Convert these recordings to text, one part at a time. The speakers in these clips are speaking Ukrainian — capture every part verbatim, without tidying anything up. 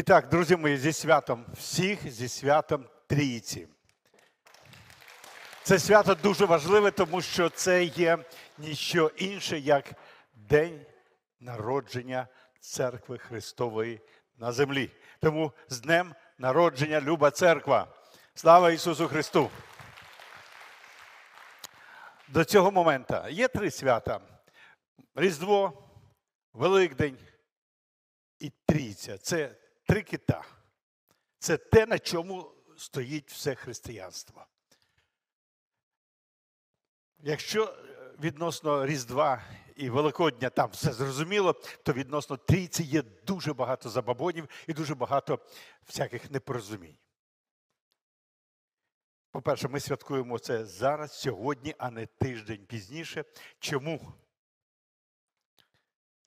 Итак, друзья мои, зі святом всіх, зі святом Трійці. Це свято дуже важливе, тому що це є ніщо інше, як День народження Церкви Христової на землі. Тому з Днем народження, люба Церква! Слава Ісусу Христу! До цього моменту є три свята. Різдво, Великдень і Трійця. Це три кита. Це те, на чому стоїть все християнство. Якщо відносно Різдва і Великодня там все зрозуміло, то відносно Трійці є дуже багато забобонів і дуже багато всяких непорозумінь. По-перше, ми святкуємо це зараз, сьогодні, а не тиждень пізніше. Чому?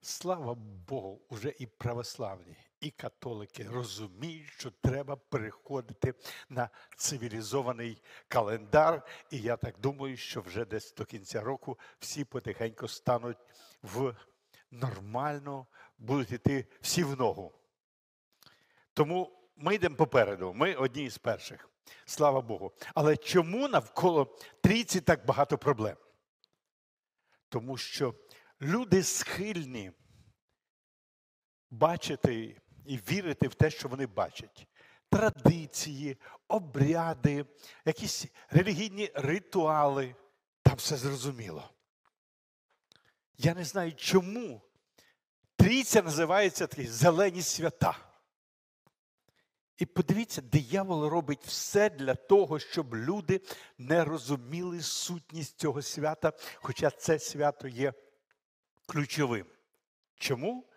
Слава Богу, уже і православні, і католики розуміють, що треба переходити на цивілізований календар. І я так думаю, що вже десь до кінця року всі потихеньку стануть в нормально, будуть йти всі в ногу. Тому ми йдемо попереду, ми одні із перших. Слава Богу. Але чому навколо Трійці так багато проблем? Тому що люди схильні бачити і вірити в те, що вони бачать. Традиції, обряди, якісь релігійні ритуали. Там все зрозуміло. Я не знаю, чому Трійця називається такі «зелені свята». І подивіться, диявол робить все для того, щоб люди не розуміли сутність цього свята, хоча це свято є ключовим. Чому?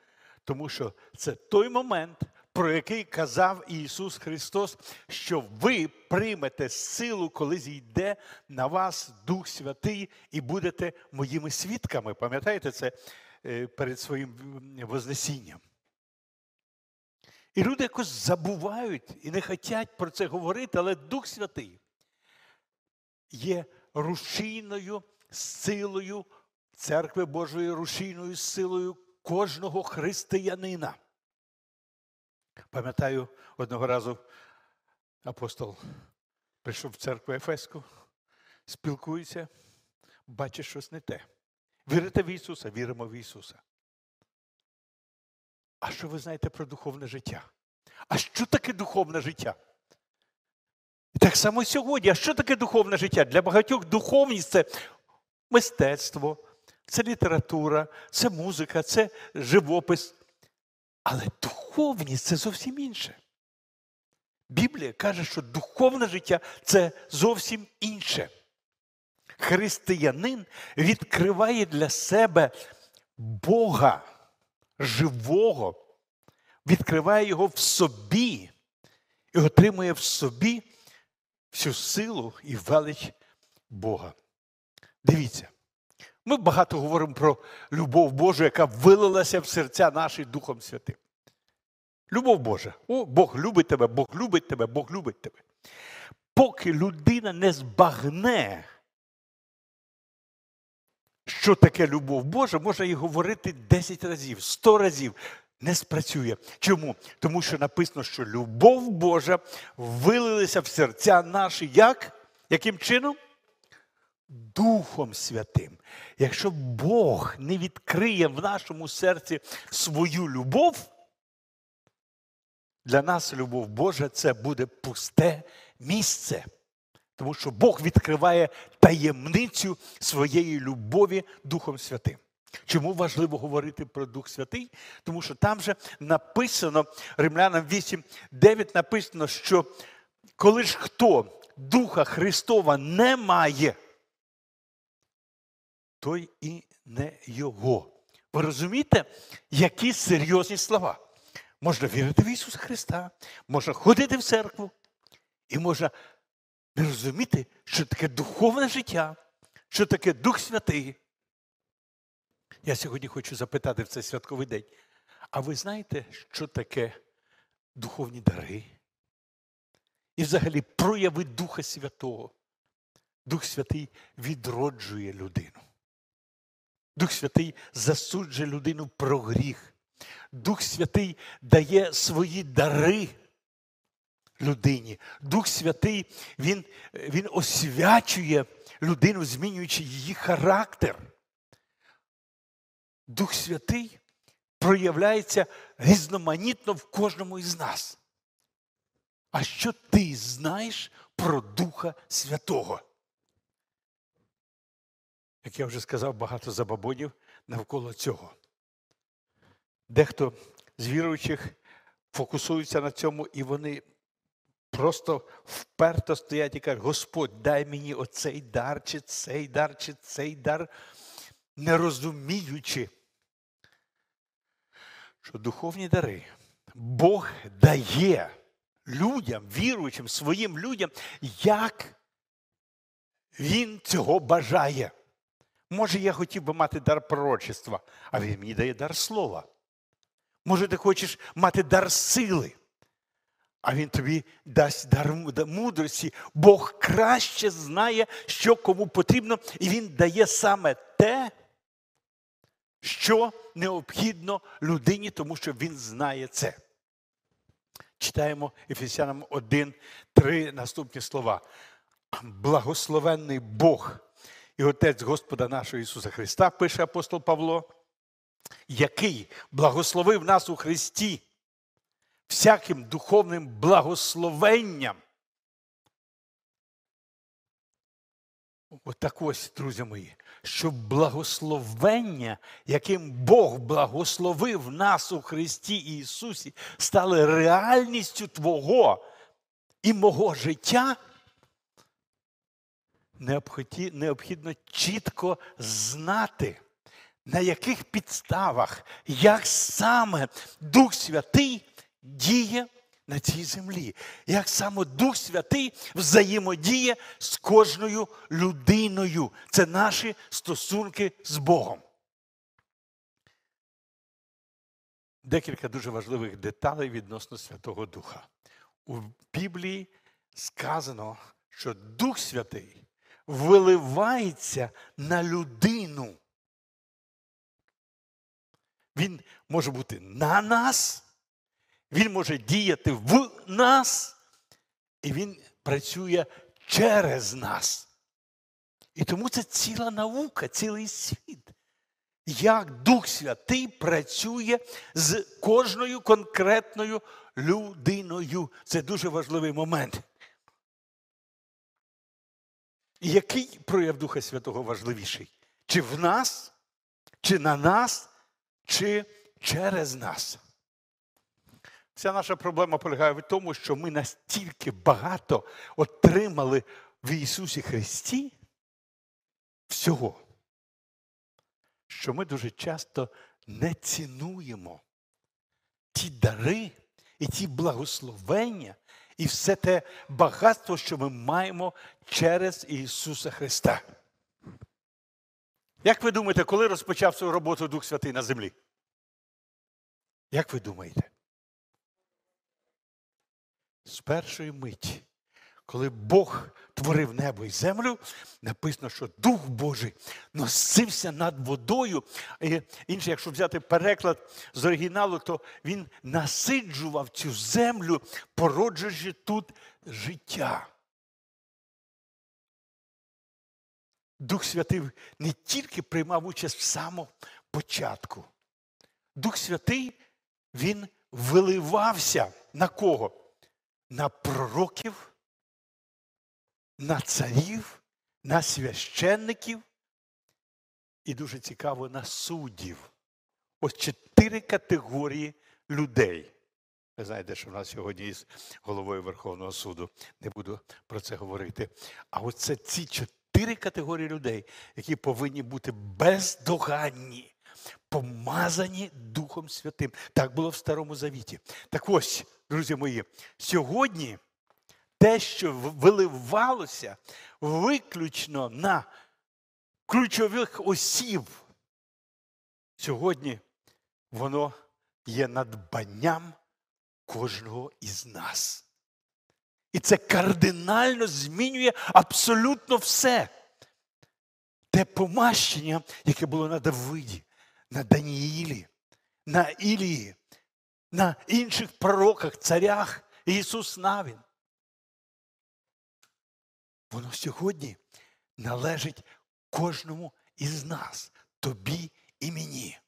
Тому що це той момент, про який казав Ісус Христос, що ви приймете силу, коли зійде на вас Дух Святий і будете моїми свідками. Пам'ятаєте це перед своїм Вознесінням? І люди якось забувають і не хочуть про це говорити, але Дух Святий є рушійною силою Церкви Божої, рушійною силою кожного християнина. Пам'ятаю, одного разу апостол прийшов в церкву Ефеську, спілкується, бачить щось не те. Вірите в Ісуса? Віримо в Ісуса. А що ви знаєте про духовне життя? А що таке духовне життя? І так само сьогодні. А що таке духовне життя? Для багатьох духовність – це мистецтво, це література, це музика, це живопис. Але духовність – це зовсім інше. Біблія каже, що духовне життя – це зовсім інше. Християнин відкриває для себе Бога живого, відкриває його в собі і отримує в собі всю силу і велич Бога. Дивіться, ми багато говоримо про любов Божу, яка вилилася в серця наші Духом Святим. Любов Божа. О, Бог любить тебе, Бог любить тебе, Бог любить тебе. Поки людина не збагне, що таке любов Божа, можна її говорити десять разів, сто разів. Не спрацює. Чому? Тому що написано, що любов Божа вилилася в серця наші. Як? Яким чином? Духом Святим. Якщо Бог не відкриє в нашому серці свою любов, для нас любов Божа – це буде пусте місце. Тому що Бог відкриває таємницю своєї любові Духом Святим. Чому важливо говорити про Дух Святий? Тому що там же написано, Римлянам вісім дев'ять написано, що коли ж хто Духа Христова не має, той і не його. Ви розумієте, які серйозні слова? Можна вірити в Ісуса Христа, можна ходити в церкву і можна не розуміти, що таке духовне життя, що таке Дух Святий. Я сьогодні хочу запитати в цей святковий день, а ви знаєте, що таке духовні дари? І взагалі прояви Духа Святого. Дух Святий відроджує людину. Дух Святий засуджує людину про гріх. Дух Святий дає свої дари людині. Дух Святий, він, він освячує людину, змінюючи її характер. Дух Святий проявляється різноманітно в кожному із нас. А що ти знаєш про Духа Святого? Як я вже сказав, багато забобонів навколо цього. Дехто з віруючих фокусується на цьому, і вони просто вперто стоять і кажуть: Господь, дай мені оцей дар, чи цей дар, чи цей дар, не розуміючи, що духовні дари Бог дає людям, віруючим, своїм людям, як Він цього бажає. Може, я хотів би мати дар пророчества, а Він мені дає дар слова. Може, ти хочеш мати дар сили, а Він тобі дасть дар мудрості. Бог краще знає, що кому потрібно, і Він дає саме те, що необхідно людині, тому що Він знає це. Читаємо Ефесянам один, три наступні слова. Благословенний Бог і Отець Господа нашого Ісуса Христа, пише апостол Павло, який благословив нас у Христі всяким духовним благословенням. Отак ось, друзі мої, що благословення, яким Бог благословив нас у Христі Ісусі, стали реальністю твого і мого життя, необхідно чітко знати, на яких підставах, як саме Дух Святий діє на цій землі, як саме Дух Святий взаємодіє з кожною людиною. Це наші стосунки з Богом. Декілька дуже важливих деталей відносно Святого Духа. У Біблії сказано, що Дух Святий виливається на людину. Він може бути на нас, Він може діяти в нас, і Він працює через нас. І тому це ціла наука, цілий світ. Як Дух Святий працює з кожною конкретною людиною. Це дуже важливий момент. І який прояв Духа Святого важливіший? Чи в нас, чи на нас, чи через нас? Вся наша проблема полягає в тому, що ми настільки багато отримали в Ісусі Христі всього, що ми дуже часто не цінуємо ті дари і ті благословення, і все те багатство, що ми маємо через Ісуса Христа. Як ви думаєте, коли розпочав свою роботу Дух Святий на землі? Як ви думаєте? З першої миті, коли Бог творив небо і землю, написано, що Дух Божий носився над водою. І інше, якщо взяти переклад з оригіналу, то він насиджував цю землю, породжуючи тут життя. Дух Святий не тільки приймав участь в самому початку. Дух Святий, він виливався на кого? На пророків, на царів, на священників і, дуже цікаво, на суддів. Ось чотири категорії людей. Ви знаєте, що в нас сьогодні із головою Верховного суду. Не буду про це говорити. А оце ці чотири категорії людей, які повинні бути бездоганні, помазані Духом Святим. Так було в Старому Завіті. Так ось, друзі мої, сьогодні те, що виливалося виключно на ключових осіб, сьогодні воно є надбанням кожного із нас. І це кардинально змінює абсолютно все. Те помазання, яке було на Давиді, на Даніїлі, на Ілії, на інших пророках, царях. Ісус Навін. Воно сьогодні належить кожному із нас, тобі і мені.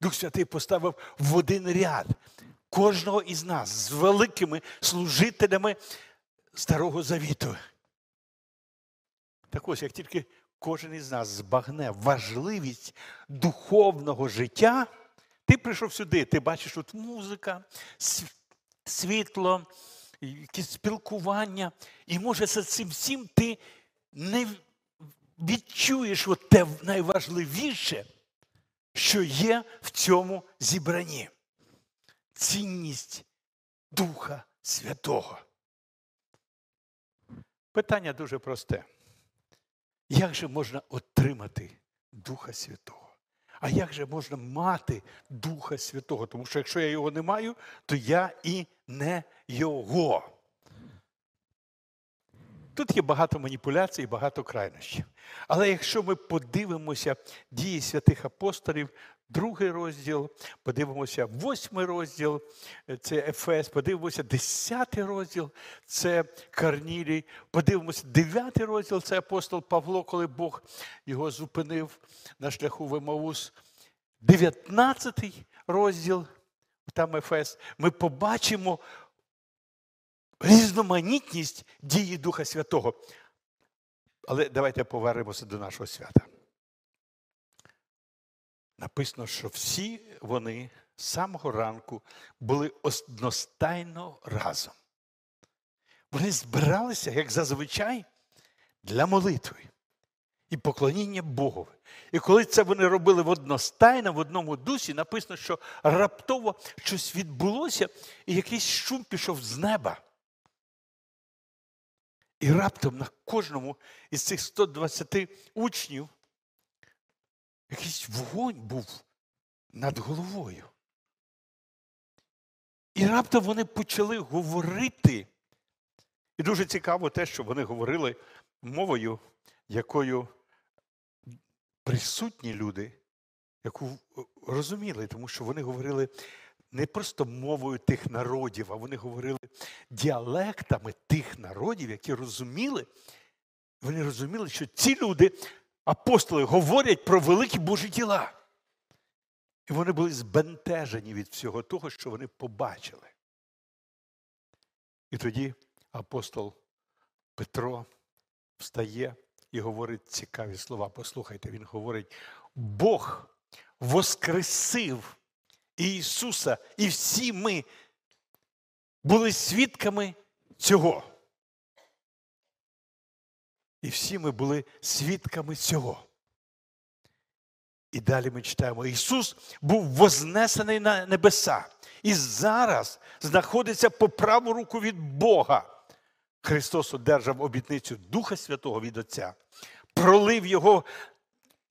Дух Святий поставив в один ряд кожного із нас з великими служителями Старого Завіту. Так ось, як тільки кожен із нас збагне важливість духовного життя, ти прийшов сюди, ти бачиш тут музика, світло, якісь спілкування, і може за цим всім ти не відчуєш от те найважливіше, що є в цьому зібранні. Цінність Духа Святого. Питання дуже просте. Як же можна отримати Духа Святого? А як же можна мати Духа Святого? Тому що якщо я його не маю, то я і не його. Тут є багато маніпуляцій і багато крайнощів. Але якщо ми подивимося дії святих апостолів, другий розділ, подивимося восьмий розділ, це Ефес, подивимося десятий розділ, це Корнілій, подивимося дев'ятий розділ, це апостол Павло, коли Бог його зупинив на шляху в Емаус. дев'ятнадцятий розділ, там Ефес, ми побачимо різноманітність дії Духа Святого. Але давайте повернемося до нашого свята. Написано, що всі вони з самого ранку були одностайно разом. Вони збиралися, як зазвичай, для молитви і поклоніння Богові. І коли це вони робили одностайно, в одному дусі, написано, що раптово щось відбулося, і якийсь шум пішов з неба. І раптом на кожному із цих ста двадцяти учнів якийсь вогонь був над головою. І раптом вони почали говорити. І дуже цікаво те, що вони говорили мовою, якою присутні люди, яку розуміли, тому що вони говорили не просто мовою тих народів, а вони говорили діалектами тих народів, які розуміли. Вони розуміли, що ці люди, апостоли, говорять про великі Божі діла. І вони були збентежені від всього того, що вони побачили. І тоді апостол Петро встає і говорить цікаві слова. Послухайте, він говорить: Бог воскресив Ісуса, і всі ми були свідками цього. І всі ми були свідками цього. І далі ми читаємо: Ісус був вознесений на небеса і зараз знаходиться по праву руку від Бога. Христос одержав обітницю Духа Святого від Отця, пролив його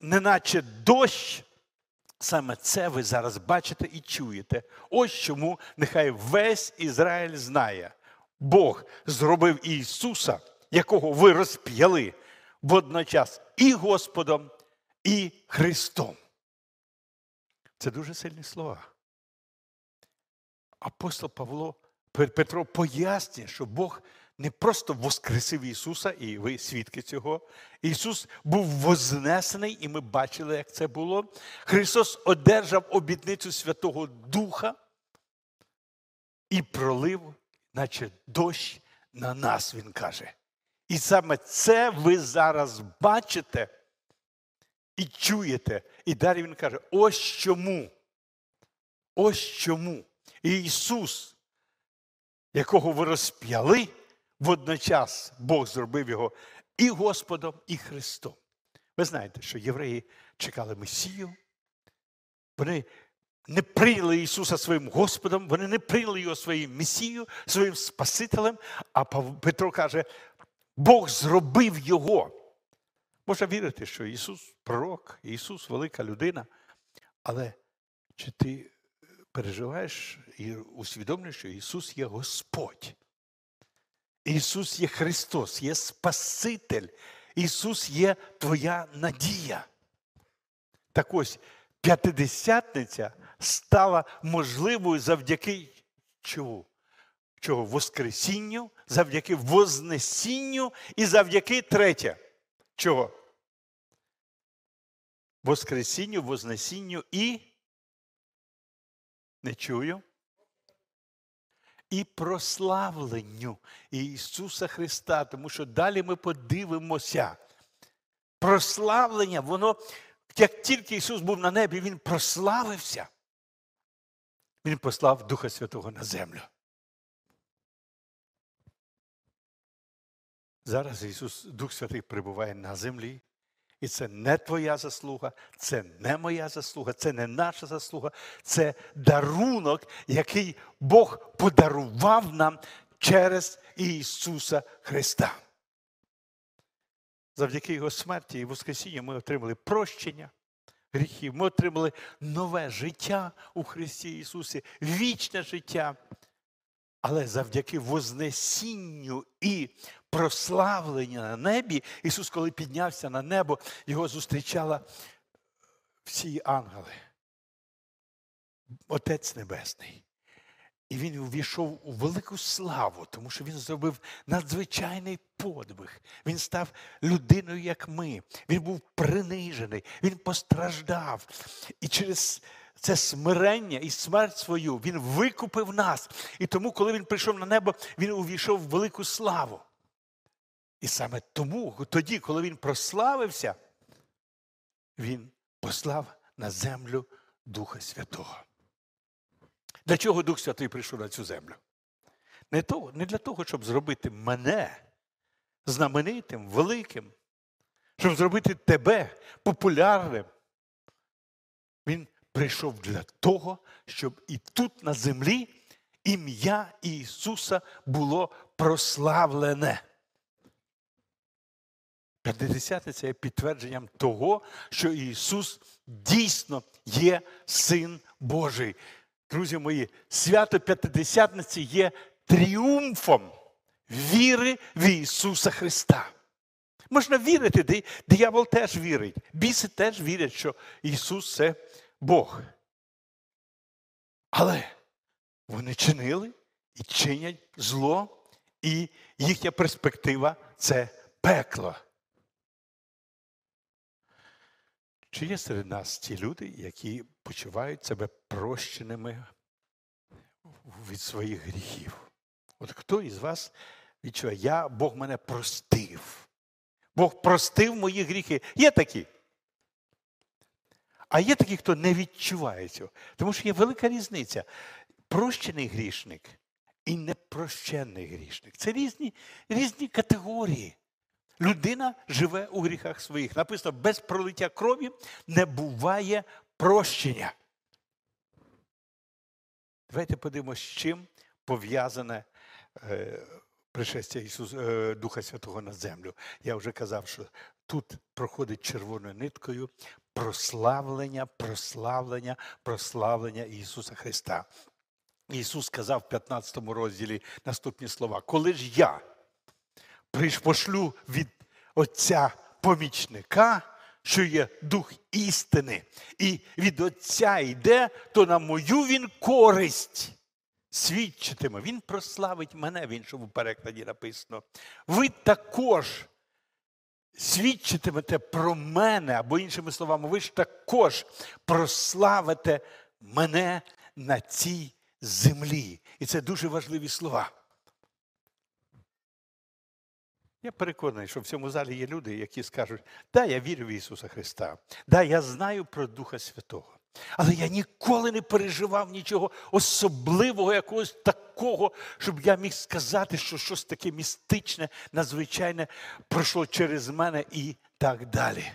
неначе дощ. Саме це ви зараз бачите і чуєте. Ось чому нехай весь Ізраїль знає. Бог зробив Ісуса, якого ви розп'яли, водночас і Господом, і Христом. Це дуже сильні слова. Апостол Павло Петро пояснює, що Бог не просто воскресив Ісуса, і ви свідки цього. Ісус був вознесений, і ми бачили, як це було. Христос одержав обітницю Святого Духа і пролив, наче дощ, на нас, він каже. І саме це ви зараз бачите і чуєте. І далі він каже: ось чому, ось чому Ісус, якого ви розп'яли, водночас Бог зробив його і Господом, і Христом. Ви знаєте, що євреї чекали Месію. Вони не прийняли Ісуса своїм Господом, вони не прийняли його своїм Месією, своїм Спасителем. А Петро каже: Бог зробив його. Можна вірити, що Ісус пророк, Ісус велика людина. Але чи ти переживаєш і усвідомлюєш, що Ісус є Господь? Ісус є Христос, є Спаситель. Ісус є твоя надія. Так ось, п'ятидесятниця стала можливою завдяки чому? Чого? Воскресінню, завдяки вознесінню і завдяки третє. Чого? Воскресінню, вознесінню і не чую. І прославленню Ісуса Христа, тому що далі ми подивимося. Прославлення, воно, як тільки Ісус був на небі, Він прославився. Він послав Духа Святого на землю. Зараз Ісус, Дух Святий, перебуває на землі. І це не твоя заслуга, це не моя заслуга, це не наша заслуга. Це дарунок, який Бог подарував нам через Ісуса Христа. Завдяки Його смерті і воскресінню ми отримали прощення гріхів, ми отримали нове життя у Христі Ісусі, вічне життя. Але завдяки вознесінню і прославленню на небі, Ісус, коли піднявся на небо, Його зустрічали всі ангели, Отець Небесний. І Він увійшов у велику славу, тому що Він зробив надзвичайний подвиг. Він став людиною, як ми. Він був принижений, Він постраждав. І через це смирення і смерть свою Він викупив нас. І тому, коли Він прийшов на небо, Він увійшов в велику славу. І саме тому, тоді, коли Він прославився, Він послав на землю Духа Святого. Для чого Дух Святий прийшов на цю землю? Не, того, не для того, щоб зробити мене знаменитим, великим, щоб зробити тебе популярним. Він прийшов для того, щоб і тут на землі ім'я Ісуса було прославлене. П'ятдесятниця є підтвердженням того, що Ісус дійсно є Син Божий. Друзі мої, свято П'ятидесятниці є тріумфом віри в Ісуса Христа. Можна вірити, диявол теж вірить, біси теж вірять, що Ісус – це Бог. Але вони чинили і чинять зло, і їхня перспектива – це пекло. Чи є серед нас ті люди, які почувають себе прощеними від своїх гріхів? От хто із вас відчуває, я, Бог мене простив. Бог простив мої гріхи. Є такі. А є такі, хто не відчуває цього. Тому що є велика різниця. Прощений грішник і непрощений грішник. Це різні, різні категорії. Людина живе у гріхах своїх. Написано, без пролиття крові не буває прощення. Давайте подивимося, з чим пов'язане е, пришестя Ісуса, е, Духа Святого на землю. Я вже казав, що тут проходить червоною ниткою прославлення, прославлення, прославлення Ісуса Христа. Ісус сказав в п'ятнадцятому розділі наступні слова. «Коли ж я пошлю від Отця помічника, що є Дух істини, і від Отця йде, то на мою він користь свідчитиме». Він прославить мене, в іншому перекладі написано. Ви також свідчитимете про мене, або іншими словами, ви ж також прославите мене на цій землі. І це дуже важливі слова. Я переконаний, що в цьому залі є люди, які скажуть, да, я вірю в Ісуса Христа, да, я знаю про Духа Святого, але я ніколи не переживав нічого особливого, якогось такого, щоб я міг сказати, що щось таке містичне, надзвичайне пройшло через мене і так далі.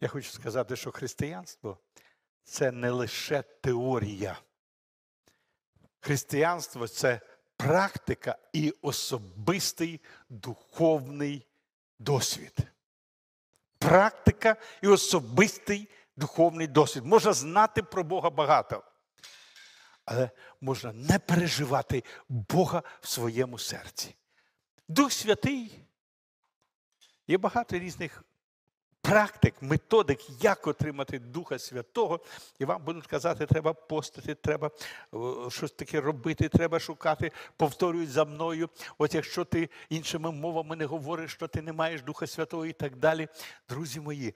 Я хочу сказати, що християнство – це не лише теорія. Християнство – це практика і особистий духовний досвід. Практика і особистий духовний досвід. Можна знати про Бога багато, але можна не переживати Бога в своєму серці. Дух Святий. Є багато різних практик, методик, як отримати Духа Святого, і вам будуть казати, треба постити, треба щось таке робити, треба шукати, повторюють за мною, от якщо ти іншими мовами не говориш, що ти не маєш Духа Святого і так далі. Друзі мої,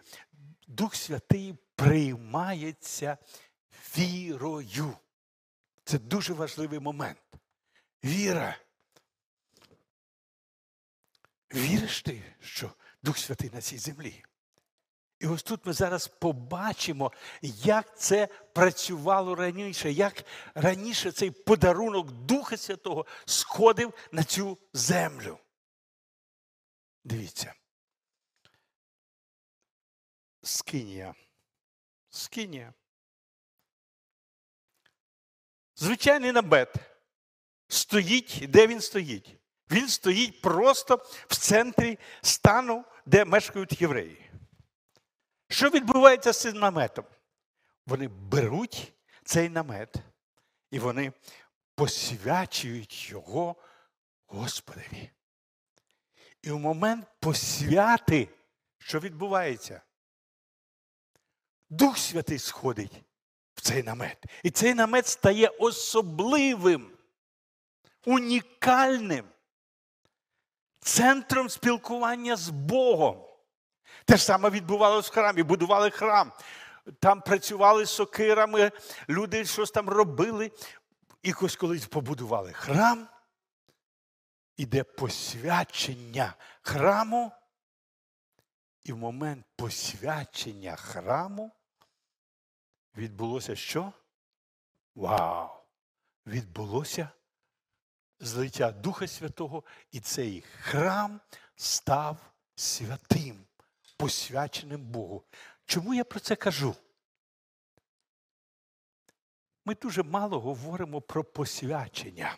Дух Святий приймається вірою. Це дуже важливий момент. Віра. Віриш ти, що Дух Святий на цій землі? І ось тут ми зараз побачимо, як це працювало раніше, як раніше цей подарунок Духа Святого сходив на цю землю. Дивіться. Скинія. Скинія. Звичайний намет. Стоїть, де він стоїть? Він стоїть просто в центрі стану, де мешкають євреї. Що відбувається з цим наметом? Вони беруть цей намет і вони посвячують його Господові. І в момент посвяти, що відбувається? Дух Святий сходить в цей намет. І цей намет стає особливим, унікальним центром спілкування з Богом. Те ж саме відбувалося в храмі, будували храм. Там працювали з сокирами, люди щось там робили. І ось колись побудували храм, іде посвячення храму. І в момент посвячення храму відбулося що? Вау! Відбулося злиття Духа Святого, і цей храм став святим, посвяченим Богу. Чому я про це кажу? Ми дуже мало говоримо про посвячення.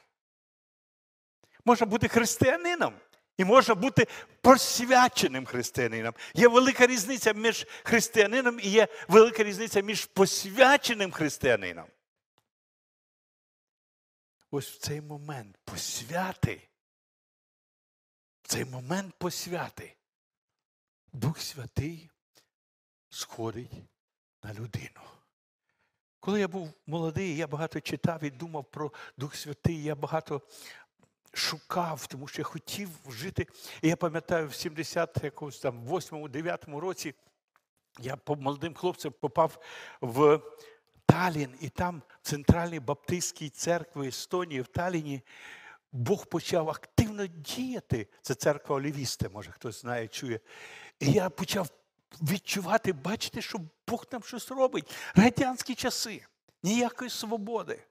Можна бути християнином і можна бути посвяченим християнином. Є велика різниця між християнином і є велика різниця між посвяченим християнином. Ось в цей момент посвяти, в цей момент посвяти Дух Святий сходить на людину. Коли я був молодий, я багато читав і думав про Дух Святий, я багато шукав, тому що я хотів жити. І я пам'ятаю, в сімдесят восьмому дев'ятому році я молодим хлопцем попав в Талін, і там, в Центральній Баптистській церкві Естонії, в Таліні, Бог почав активно діяти. Це церква Олівісти, може, хтось знає, чує. І я почав відчувати, бачити, що Бог там щось робить. Радянські часи, ніякої свободи.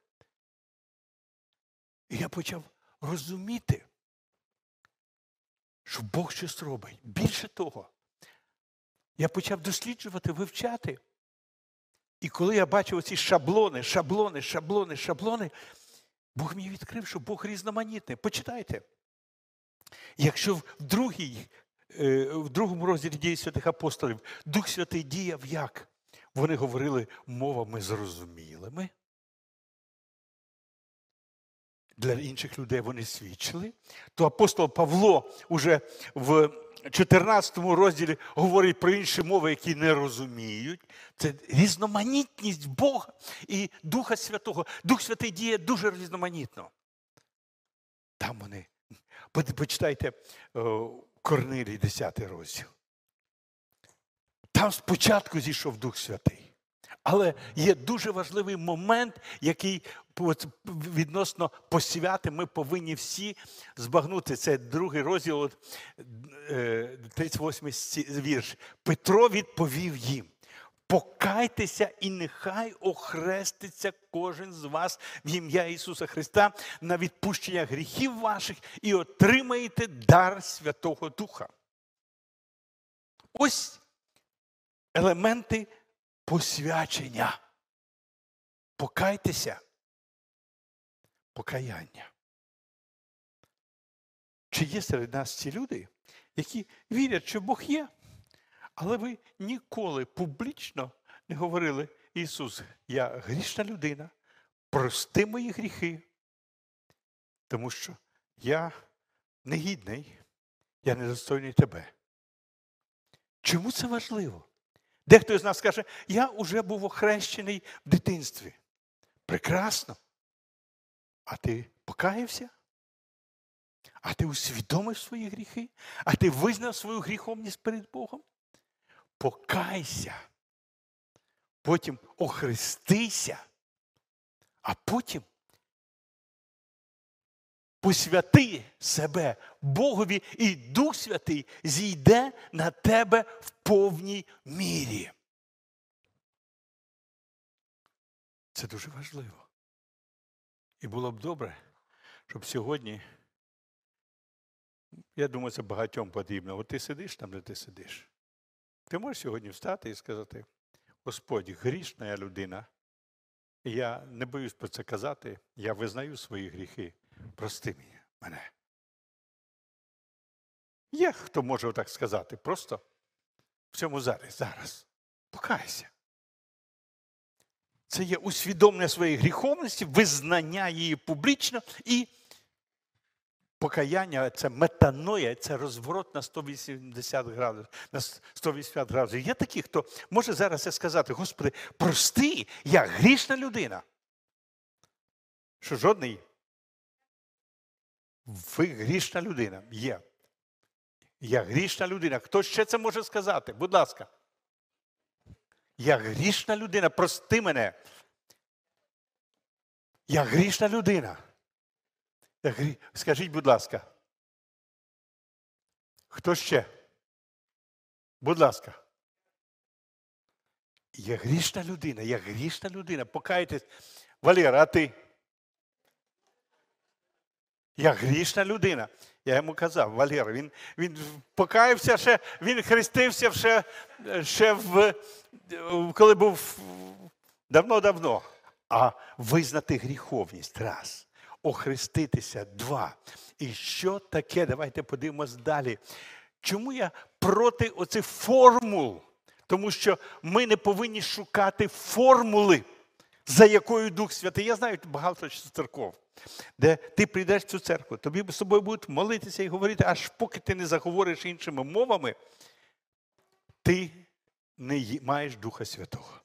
І я почав розуміти, що Бог щось робить. Більше того, я почав досліджувати, вивчати. І коли я бачив оці шаблони, шаблони, шаблони, шаблони, Бог мені відкрив, що Бог різноманітний. Почитайте. Якщо в, другій, в другому розділі дії святих апостолів Дух Святий діяв як? Вони говорили мовами зрозумілими. Для інших людей вони свідчили. То апостол Павло уже в чотирнадцятому розділі говорить про інші мови, які не розуміють. Це різноманітність Бога і Духа Святого. Дух Святий діє дуже різноманітно. Там вони. Почитайте Корнилій, десятий розділ. Там спочатку зійшов Дух Святий. Але є дуже важливий момент, який відносно посвяти ми повинні всі збагнути. Це другий розділ, тридцять восьмий вірш. Петро відповів їм: покайтеся і нехай охреститься кожен з вас в ім'я Ісуса Христа на відпущення гріхів ваших і отримаєте дар Святого Духа. Ось елементи посвячення. Покайтеся. Покаяння. Чи є серед нас ці люди, які вірять, що Бог є, але ви ніколи публічно не говорили: Ісус, я грішна людина, прости мої гріхи, тому що я негідний, я недостойний Тебе. Чому це важливо? Дехто із нас каже, я вже був охрещений в дитинстві. Прекрасно. А ти покаявся? А ти усвідомив свої гріхи? А ти визнав свою гріховність перед Богом? Покайся. Потім охрестися. А потім посвяти себе Богові, і Дух Святий зійде на тебе в повній мірі. Це дуже важливо. І було б добре, щоб сьогодні, я думаю, це багатьом потрібно. От ти сидиш там, де ти сидиш. Ти можеш сьогодні встати і сказати, Господь, грішна я людина, я не боюсь про це казати, я визнаю свої гріхи. Прости мені, мене. Є, хто може так сказати, просто в цьому залі, зараз, покайся. Це є усвідомлення своєї гріховності, визнання її публічно і покаяння, це метаноя, це розворот на сто вісімдесят градусів. Є такі, хто може зараз це сказати, Господи, прости, я грішна людина. Що жодний? Ви грішна людина. Є. Я грішна людина. Хто ще це може сказати? Будь ласка. Я грішна людина, прости мене. Я грішна людина. Я грі... Скажіть, будь ласка. Хто ще? Будь ласка. Я грішна людина, я грішна людина. Покайтесь. Валера, а ти? Я грішна людина. Я йому казав, Валера, він, він покаявся ще, він хрестився ще, ще в, коли був давно-давно. А визнати гріховність, раз. Охреститися, два. І що таке? Давайте подивимось далі. Чому я проти оцих формул? Тому що ми не повинні шукати формули, за якою Дух Святий. Я знаю багато церков, де ти прийдеш в цю церкву, тобі з собою будуть молитися і говорити, аж поки ти не заговориш іншими мовами, ти не маєш Духа Святого.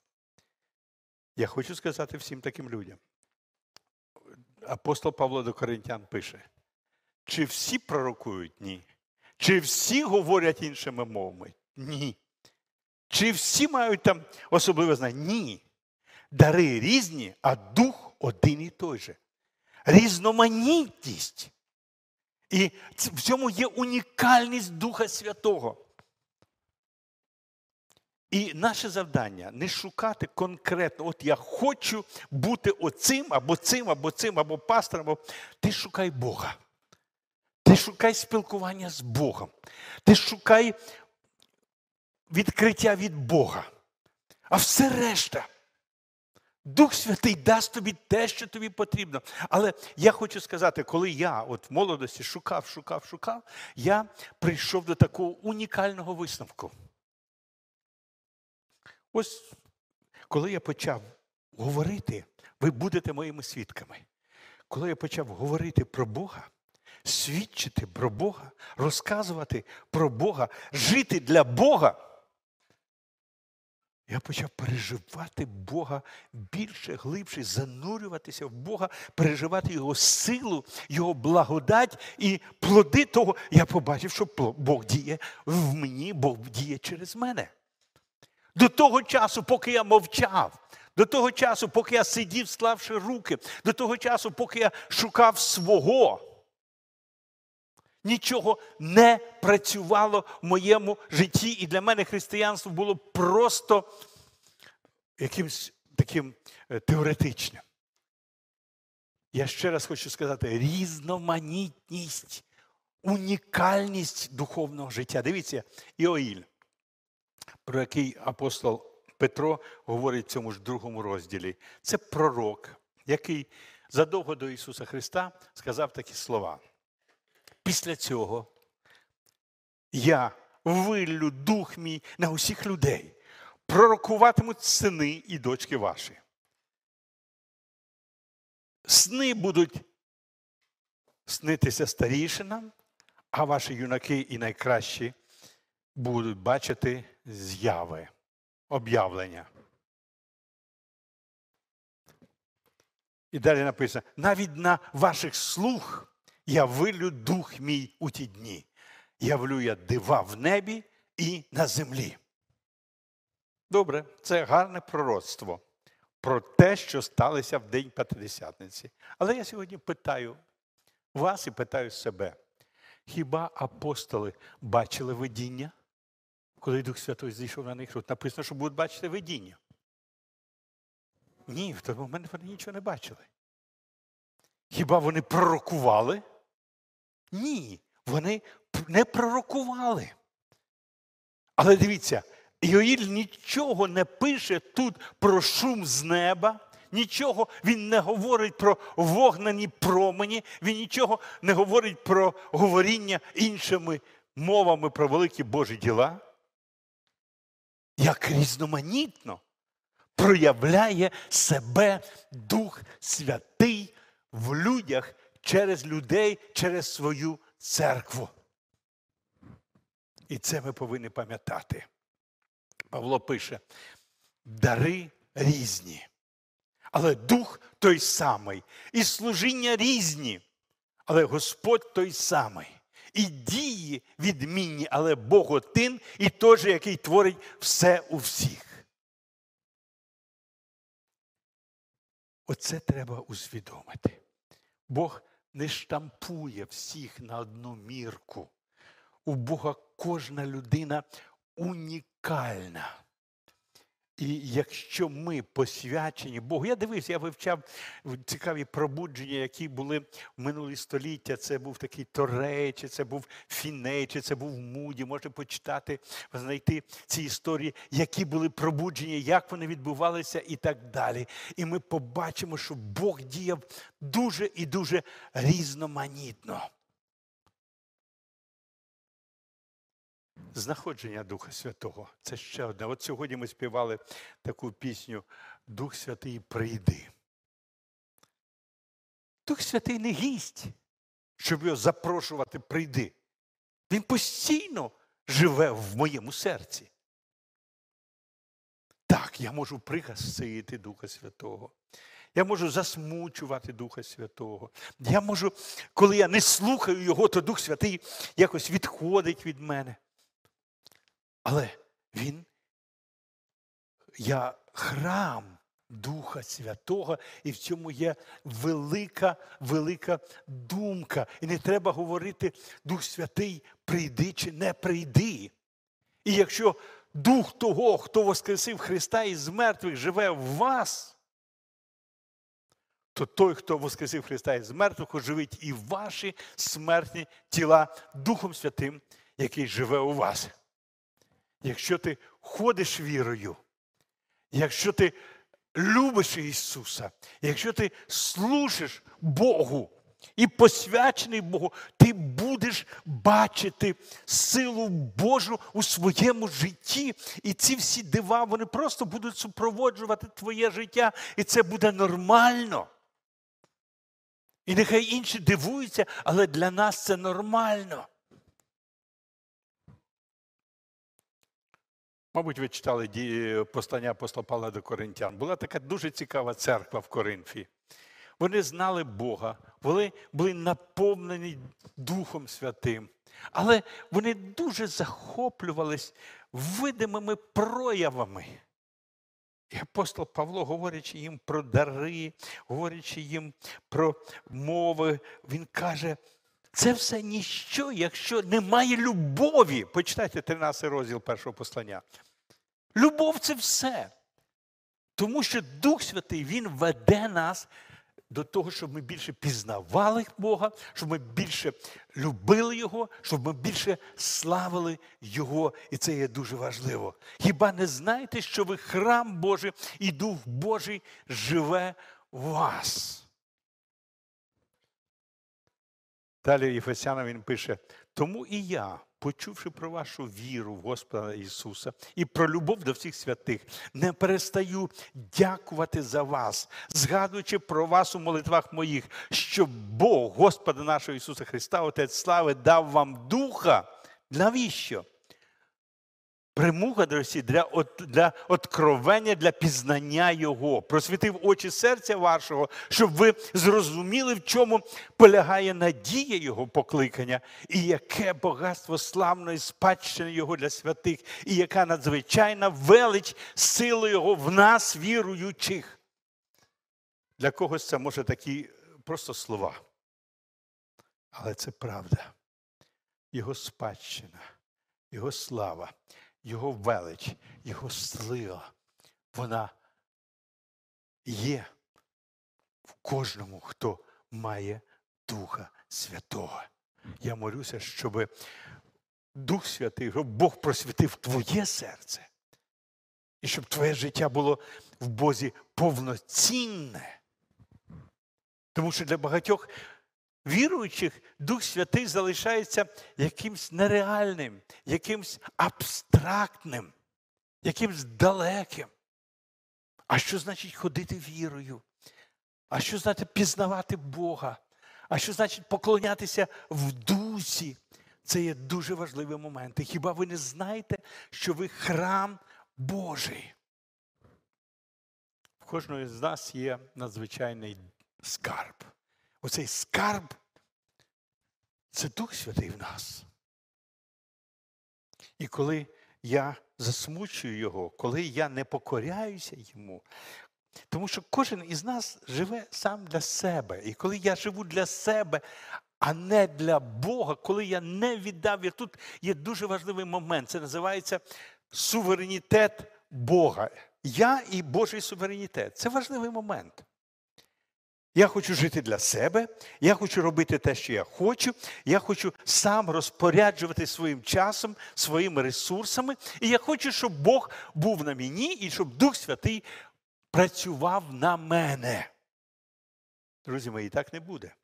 Я хочу сказати всім таким людям. Апостол Павло до Коринтян пише, чи всі пророкують? Ні. Чи всі говорять іншими мовами? Ні. Чи всі мають там особливе знання? Ні. Дари різні, а Дух один і той же. Різноманітність. І в цьому є унікальність Духа Святого. І наше завдання – не шукати конкретно, от я хочу бути оцим, або цим, або цим, або пастором. Або... Ти шукай Бога. Ти шукай спілкування з Богом. Ти шукай відкриття від Бога. А все решта. Дух Святий дасть тобі те, що тобі потрібно. Але я хочу сказати, коли я от в молодості шукав, шукав, шукав, я прийшов до такого унікального висновку. Ось, коли я почав говорити, ви будете моїми свідками. Коли я почав говорити про Бога, свідчити про Бога, розказувати про Бога, жити для Бога, я почав переживати Бога більше, глибше, занурюватися в Бога, переживати Його силу, Його благодать і плоди того. Я побачив, що Бог діє в мені, Бог діє через мене. До того часу, поки я мовчав, до того часу, поки я сидів, склавши руки, до того часу, поки я шукав свого, нічого не працювало в моєму житті. І для мене християнство було просто якимось таким теоретичним. Я ще раз хочу сказати, різноманітність, унікальність духовного життя. Дивіться, Іоїль, про який апостол Петро говорить в цьому ж другому розділі. Це пророк, який задовго до Ісуса Христа сказав такі слова. Після цього я виллю дух мій на усіх людей. Пророкуватимуть сини і дочки ваші. Сни будуть снитися старішинам, а ваші юнаки і найкращі будуть бачити з'яви, об'явлення. І далі написано, навіть на ваших слух я вилю дух мій у ті дні. Явлю я дива в небі і на землі. Добре, це гарне пророцтво про те, що сталося в день П'ятидесятниці. Але я сьогодні питаю вас і питаю себе. Хіба апостоли бачили видіння? Коли Дух Святий зійшов на них, тут написано, що будуть бачити видіння. Ні, в той момент вони нічого не бачили. Хіба вони пророкували? Ні, вони не пророкували. Але дивіться, Іоїль нічого не пише тут про шум з неба, нічого він не говорить про вогнені промені, він нічого не говорить про говоріння іншими мовами про великі Божі діла. Як різноманітно проявляє себе Дух Святий в людях, через людей, через свою церкву. І це ми повинні пам'ятати. Павло пише, дари різні, але Дух той самий, і служіння різні, але Господь той самий. І дії відмінні, але Бог один і той же, який творить все у всіх. Оце треба усвідомити. Бог не штампує всіх на одну мірку. У Бога кожна людина унікальна. І якщо ми посвячені Богу, я дивився, я вивчав цікаві пробудження, які були в минулі століття. Це був такий Торей, чи це був Фіней, чи це був Муді. Можете почитати, знайти ці історії, які були пробудження, як вони відбувалися і так далі. І ми побачимо, що Бог діяв дуже і дуже різноманітно. Знаходження Духа Святого – це ще одне. От сьогодні ми співали таку пісню «Дух Святий, прийди». Дух Святий не гість, щоб його запрошувати «прийди». Він постійно живе в моєму серці. Так, я можу пригасити Духа Святого. Я можу засмучувати Духа Святого. Я можу, коли я не слухаю його, то Дух Святий якось відходить від мене. Але він, я храм Духа Святого, і в цьому є велика, велика думка. І не треба говорити, Дух Святий, прийди чи не прийди. І якщо Дух того, хто воскресив Христа із мертвих, живе в вас, то той, хто воскресив Христа із мертвих, оживить і ваші смертні тіла Духом Святим, який живе у вас. Якщо ти ходиш вірою, якщо ти любиш Ісуса, якщо ти служиш Богу і посвячений Богу, ти будеш бачити силу Божу у своєму житті. І ці всі дива, вони просто будуть супроводжувати твоє життя, і це буде нормально. І нехай інші дивуються, але для нас це нормально. Мабуть, ви читали послання апостола Павла до Коринтян. Була така дуже цікава церква в Коринфі. Вони знали Бога, вони були наповнені Духом Святим. Але вони дуже захоплювались видимими проявами. І апостол Павло, говорячи їм про дари, говорячи їм про мови, він каже, це все ніщо, якщо немає любові. Почитайте тринадцятий розділ першого послання. Любов – це все. Тому що Дух Святий, він веде нас до того, щоб ми більше пізнавали Бога, щоб ми більше любили Його, щоб ми більше славили Його. І це є дуже важливо. Хіба не знаєте, що ви храм Божий і Дух Божий живе у вас? Далі Єфесянам він пише, тому і я, почувши про вашу віру в Господа Ісуса і про любов до всіх святих, не перестаю дякувати за вас, згадуючи про вас у молитвах моїх, щоб Бог, Господа нашого Ісуса Христа, Отець слави, дав вам Духа. Навіщо? примуха, дорогі, для, для откровення, для пізнання Його. Просвітив очі серця вашого, щоб ви зрозуміли, в чому полягає надія Його покликання, і яке багатство славної спадщини Його для святих, і яка надзвичайна велич сили Його в нас, віруючих. Для когось це, може, такі просто слова. Але це правда. Його спадщина, Його слава, Його велич, Його слива, вона є в кожному, хто має Духа Святого. Я молюся, щоб Дух Святий, щоб Бог просвітив твоє серце, і щоб твоє життя було в Бозі повноцінне. Тому що для багатьох віруючих Дух Святий залишається якимсь нереальним, якимсь абстрактним, якимсь далеким. А що значить ходити вірою? А що значить пізнавати Бога? А що значить поклонятися в дусі? Це є дуже важливі моменти. Хіба ви не знаєте, що ви храм Божий? В кожного з нас є надзвичайний скарб. Оцей скарб – це Дух Святий в нас. І коли я засмучую Його, коли я не покоряюся Йому, тому що кожен із нас живе сам для себе. І коли я живу для себе, а не для Бога, коли я не віддав, тут є дуже важливий момент, це називається суверенітет Бога. Я і Божий суверенітет. Це важливий момент. Я хочу жити для себе, я хочу робити те, що я хочу, я хочу сам розпоряджувати своїм часом, своїми ресурсами, і я хочу, щоб Бог був на мені, і щоб Дух Святий працював на мене. Друзі мої, так не буде.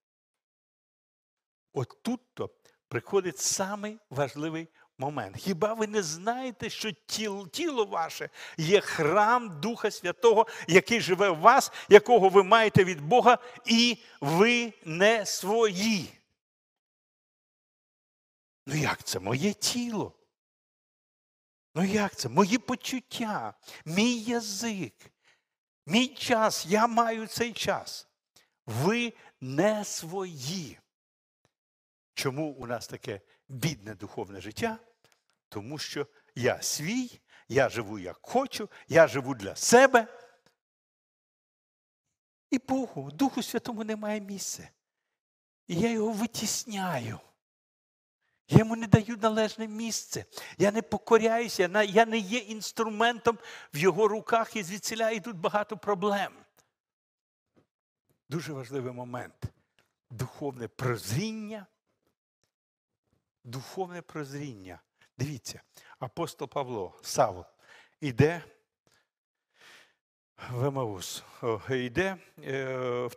От тут-то приходить самий важливий момент. Хіба ви не знаєте, що тіло, тіло ваше є храм Духа Святого, який живе в вас, якого ви маєте від Бога, і ви не свої? Ну як це? Моє тіло. Ну як це? Мої почуття, мій язик, мій час, я маю цей час. Ви не свої. Чому у нас таке бідне духовне життя? Тому що я свій, я живу як хочу, я живу для себе. І Богу, Духу Святому немає місця. І я його витісняю. Я йому не даю належне місце. Я не покоряюся, я не є інструментом в його руках, і звідсіля йдуть багато проблем. Дуже важливий момент. Духовне прозріння. Духовне прозріння. Дивіться, апостол Павло, Савл, іде в Емаус, іде в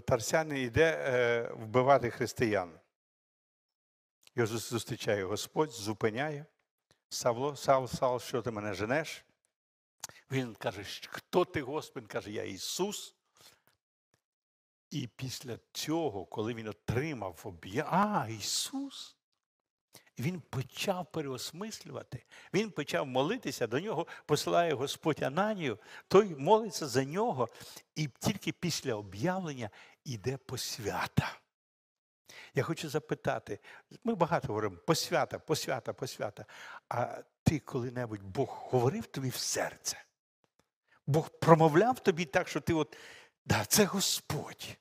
Тарсяни, іде вбивати християн. Його зустрічає Господь, зупиняє. Савло, Савл, Савл, що ти мене женеш? Він каже, хто ти, Господь? Каже, я Ісус. І після цього, коли він отримав об'я... А, Ісус! Він почав переосмислювати, він почав молитися, до нього посилає Господь Ананію, той молиться за нього, і тільки після об'явлення йде посвята. Я хочу запитати, ми багато говоримо, посвята, посвята, посвята, а ти коли-небудь Бог говорив тобі в серце? Бог промовляв тобі так, що ти от, да, це Господь,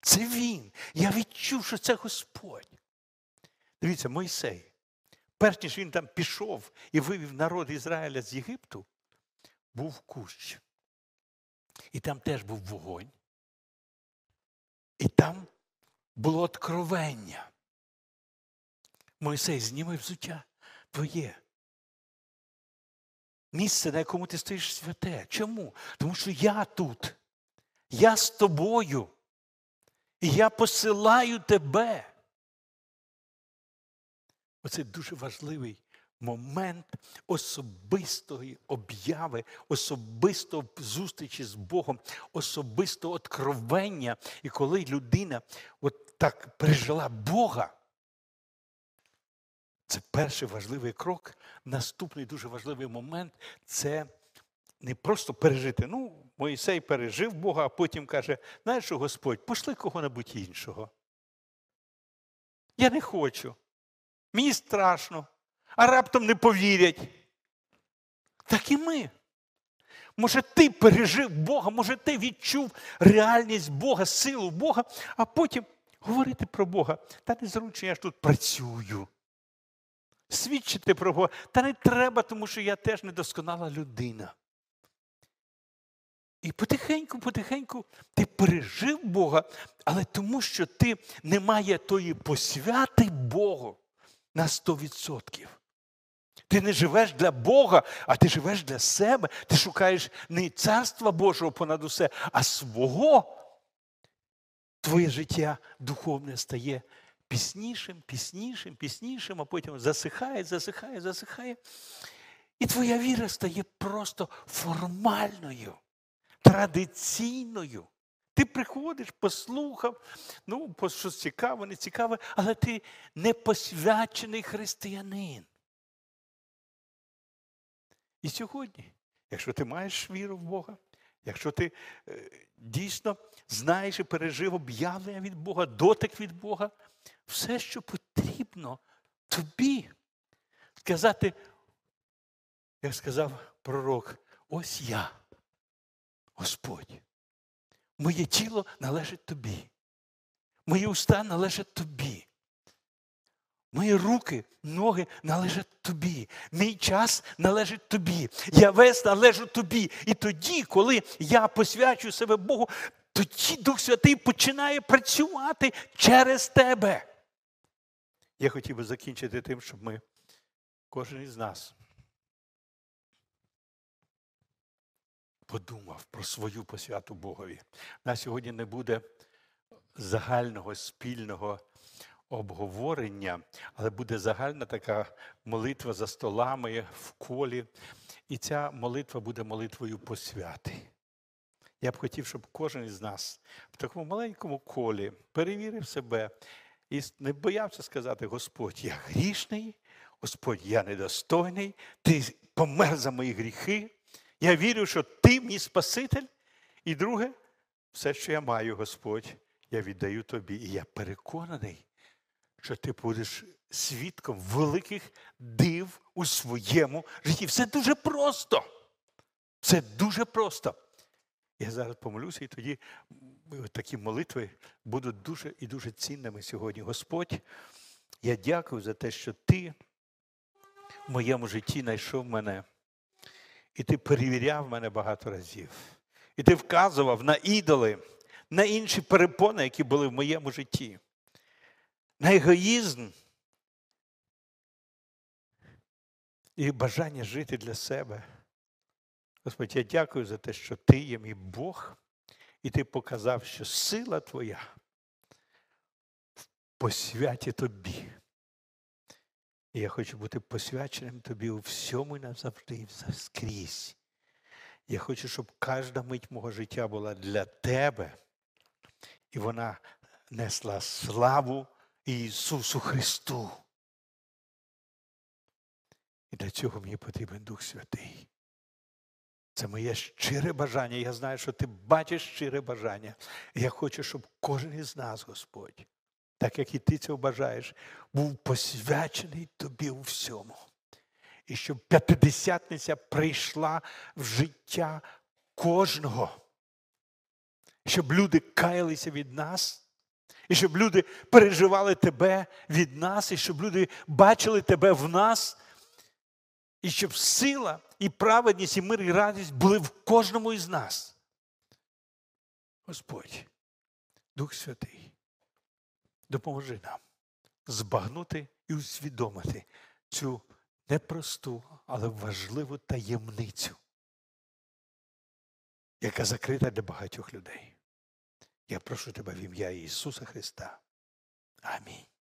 це Він, я відчув, що це Господь. Дивіться, Мойсей, перш ніж він там пішов і вивів народ Ізраїля з Єгипту, був кущ. І там теж був вогонь. І там було откровення. Мойсей, зніми взуття твоє. Місце, на якому ти стоїш, святе. Чому? Тому що я тут. Я з тобою. І я посилаю тебе. Оце дуже важливий момент особистої обяви, особистої зустрічі з Богом, особистого откровення. І коли людина от так пережила Бога, Це перший важливий крок. Наступний дуже важливий момент – це не просто пережити. Ну, Мойсей пережив Бога, а потім каже, знаєш що, Господь, пошли кого-небудь іншого. Я не хочу. Мені страшно. А раптом не повірять. Так і ми. Може, ти пережив Бога, може, ти відчув реальність Бога, силу Бога, а потім говорити про Бога. Та незручно, я ж тут працюю. Свідчити про Бога. Та не треба, тому що я теж недосконала людина. І потихеньку-потихеньку ти пережив Бога, але тому, що ти не має тої посвяти Богу на сто відсотків. Ти не живеш для Бога, а ти живеш для себе. Ти шукаєш не царства Божого понад усе, а свого. Твоє життя духовне стає піснішим, піснішим, піснішим, а потім засихає, засихає, засихає. І твоя віра стає просто формальною, традиційною. Ти приходиш, послухав, ну, щось цікаве, не цікаве, але ти не посвячений християнин. І сьогодні, якщо ти маєш віру в Бога, якщо ти е, дійсно знаєш і пережив об'явлення від Бога, дотик від Бога, все, що потрібно тобі сказати, як сказав пророк, ось я, Господь, моє тіло належить тобі, мої уста належать тобі. Мої руки, ноги належать тобі. Мій час належить тобі. Я весь належу тобі. І тоді, коли я посвячую себе Богу, тоді Дух Святий починає працювати через тебе. Я хотів би закінчити тим, щоб ми, кожен із нас, подумав про свою посвяту Богові. У нас сьогодні не буде загального, спільного обговорення, але буде загальна така молитва за столами, в колі. І ця молитва буде молитвою посвяти. Я б хотів, щоб кожен із нас в такому маленькому колі перевірив себе і не боявся сказати, Господь, я грішний, Господь, я недостойний, Ти помер за мої гріхи, я вірю, що Ти мій Спаситель. І друге, все, що я маю, Господь, я віддаю Тобі. І я переконаний, що ти будеш свідком великих див у своєму житті. Все дуже просто. Все дуже просто. Я зараз помолюся, і тоді такі молитви будуть дуже і дуже цінними сьогодні. Господь, я дякую за те, що ти в моєму житті знайшов мене. І ти перевіряв мене багато разів. І ти вказував на ідоли, на інші перепони, які були в моєму житті. На егоїзм і бажання жити для себе. Господь, я дякую за те, що Ти є мій Бог, і Ти показав, що сила Твоя в посвяті Тобі. І я хочу бути посвяченим Тобі у всьому і назавжди, і скрізь. Я хочу, щоб кожна мить мого життя була для Тебе, і вона несла славу Ісусу Христу. І для цього мені потрібен Дух Святий. Це моє щире бажання. Я знаю, що ти бачиш щире бажання. І я хочу, щоб кожен із нас, Господь, так як і ти цього бажаєш, був посвячений тобі у всьому. І щоб п'ятидесятниця прийшла в життя кожного. Щоб люди каялися від нас, і щоб люди переживали тебе від нас, і щоб люди бачили тебе в нас, і щоб сила, і праведність, і мир, і радість були в кожному із нас. Господь, Дух Святий, допоможи нам збагнути і усвідомити цю непросту, але важливу таємницю, яка закрита для багатьох людей. Я прошу тебе в ім'я Ісуса Христа. Амінь.